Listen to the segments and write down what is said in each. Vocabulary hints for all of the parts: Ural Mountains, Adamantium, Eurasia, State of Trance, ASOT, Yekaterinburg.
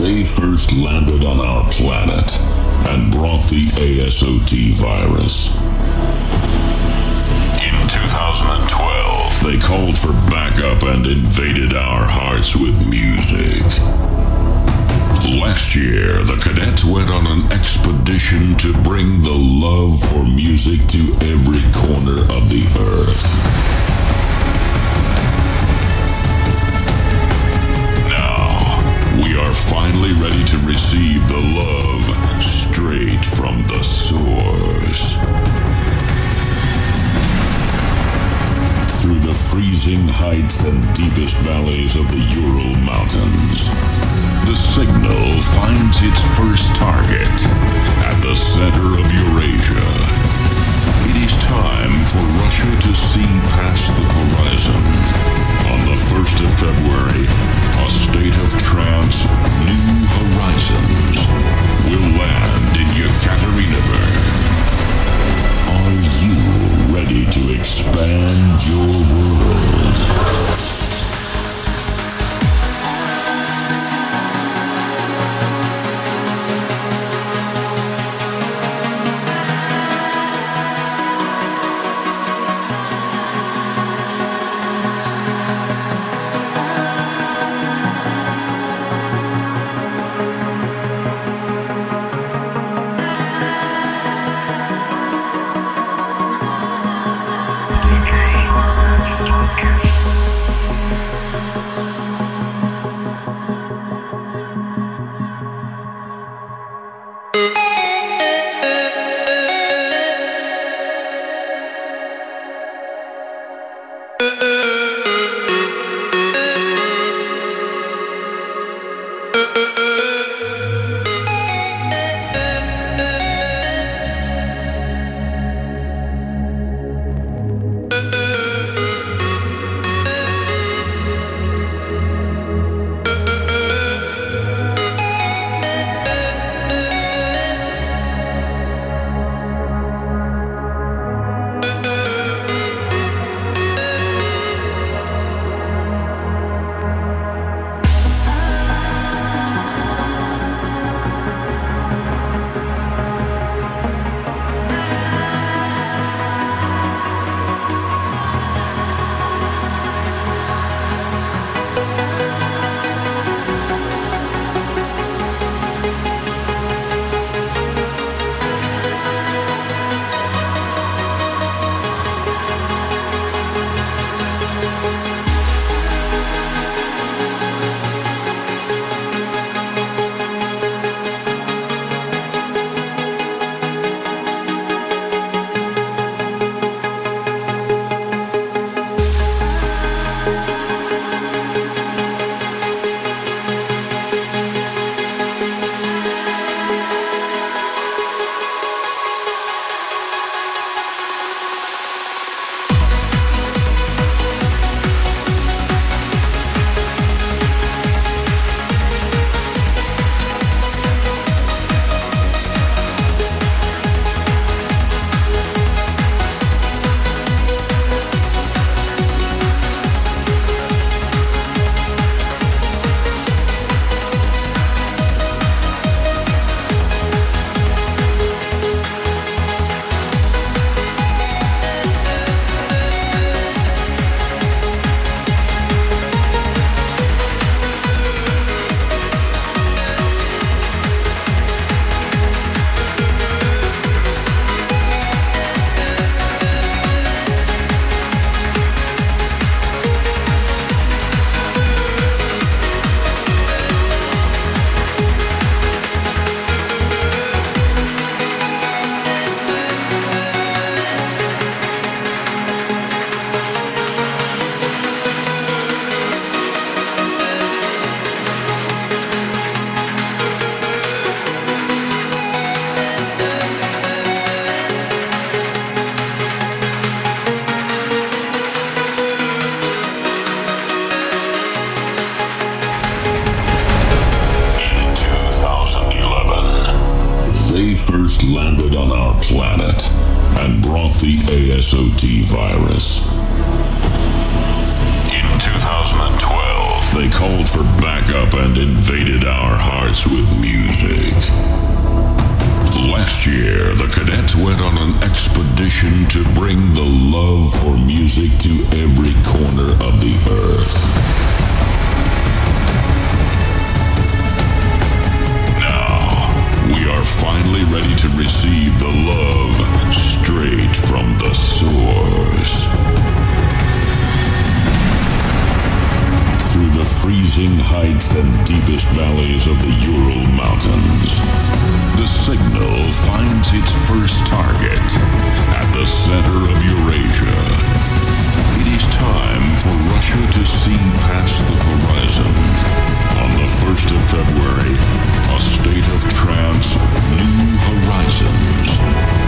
They first landed on our planet and brought the ASOT virus. In 2012, they called for backup and invaded our hearts with music. Last year, the cadets went on an expedition to bring the love for music to every corner of the earth. Finally ready to receive the love straight from the source. Through the freezing heights and deepest valleys of the Ural Mountains, the signal finds its first target at the center of Eurasia. It is time for Russia to see past the horizon. On the 1st of February, a State of Trance, New Horizons, will land in Yekaterinburg. Are you ready to expand your world? the ASOT virus. In 2012, they called for backup and invaded our hearts with music. Last year, the cadets went on an expedition to bring the love for music to every corner of the earth. Finally ready to receive the love straight from the source. Through the freezing heights and deepest valleys of the Ural Mountains, the signal finds its first target at the center of Eurasia. It is time for Russia to see past the horizon. On the 1st of February, a State of Trance, New Horizons,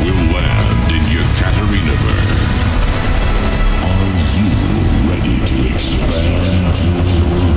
will land in Yekaterinburg. Are you ready to expand your world?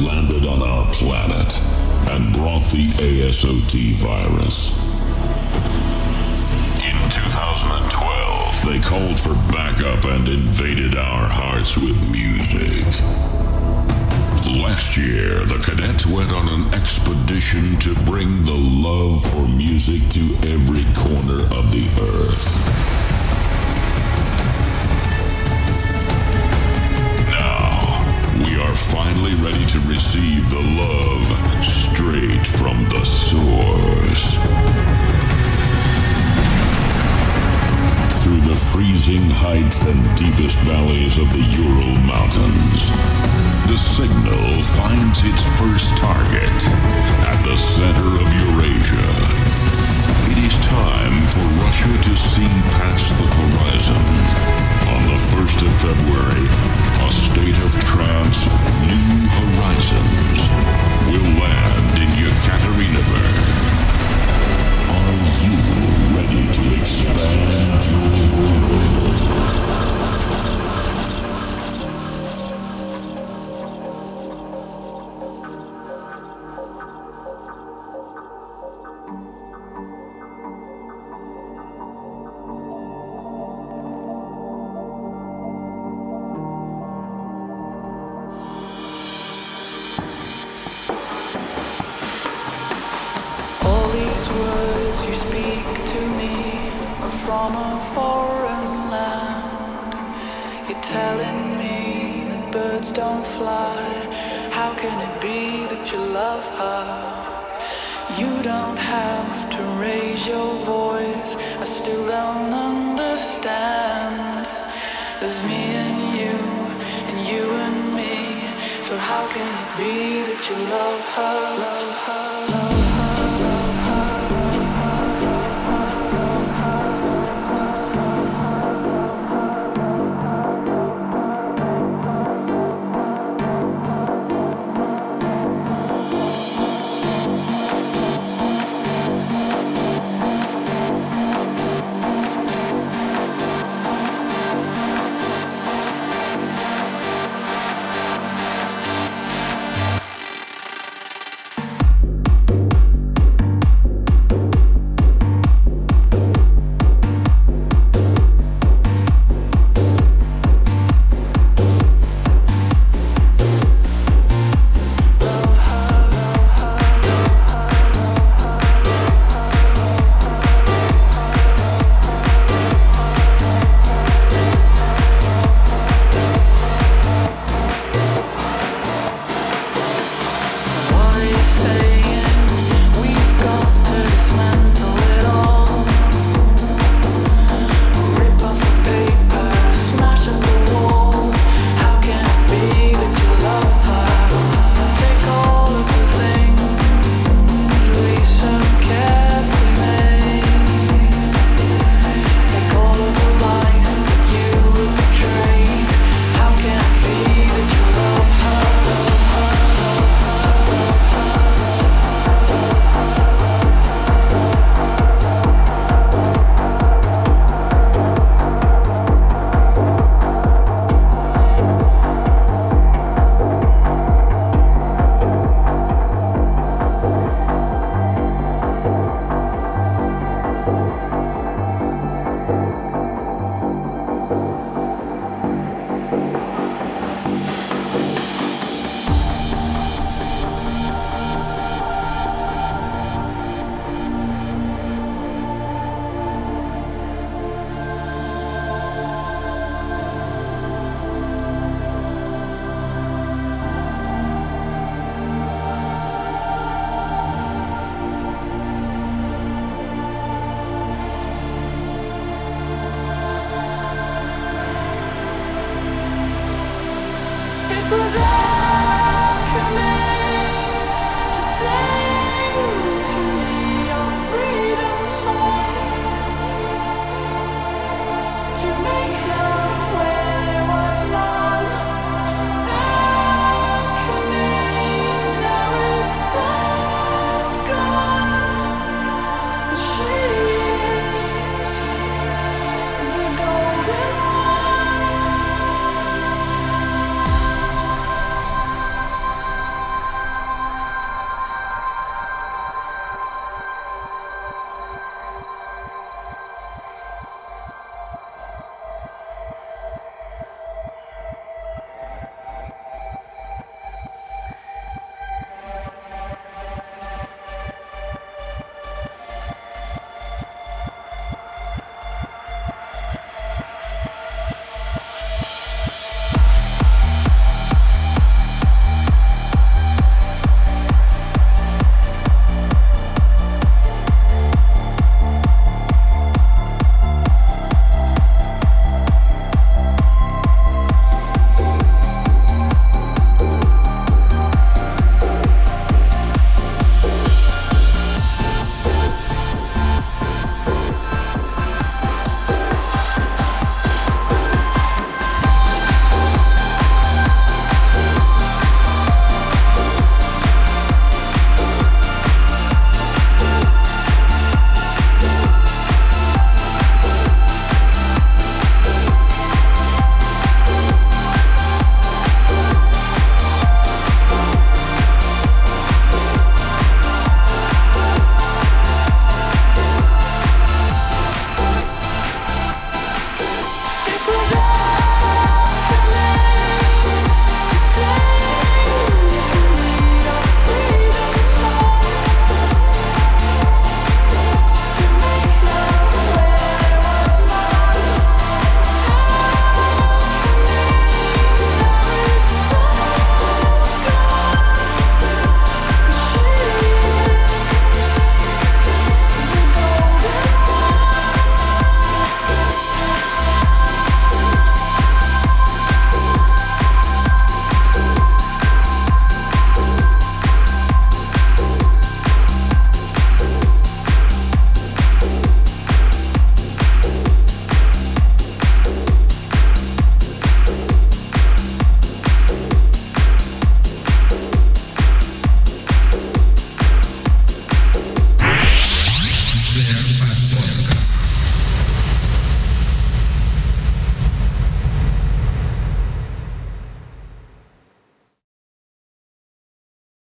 Landed on our planet and brought the ASOT virus. In 2012, they called for backup and invaded our hearts with music. Last year, the cadets went on an expedition to bring the love for music to every corner of the earth. Finally ready to receive the love straight from the source. Through the freezing heights and deepest valleys of the Ural Mountains, the signal finds its first target at the center of Eurasia. It is time for Russia to see past from a foreign land. You're telling me that birds don't fly. How can it be that you love her? You don't have to raise your voice. I still don't understand. There's me and you and me. So how can it be that you love her?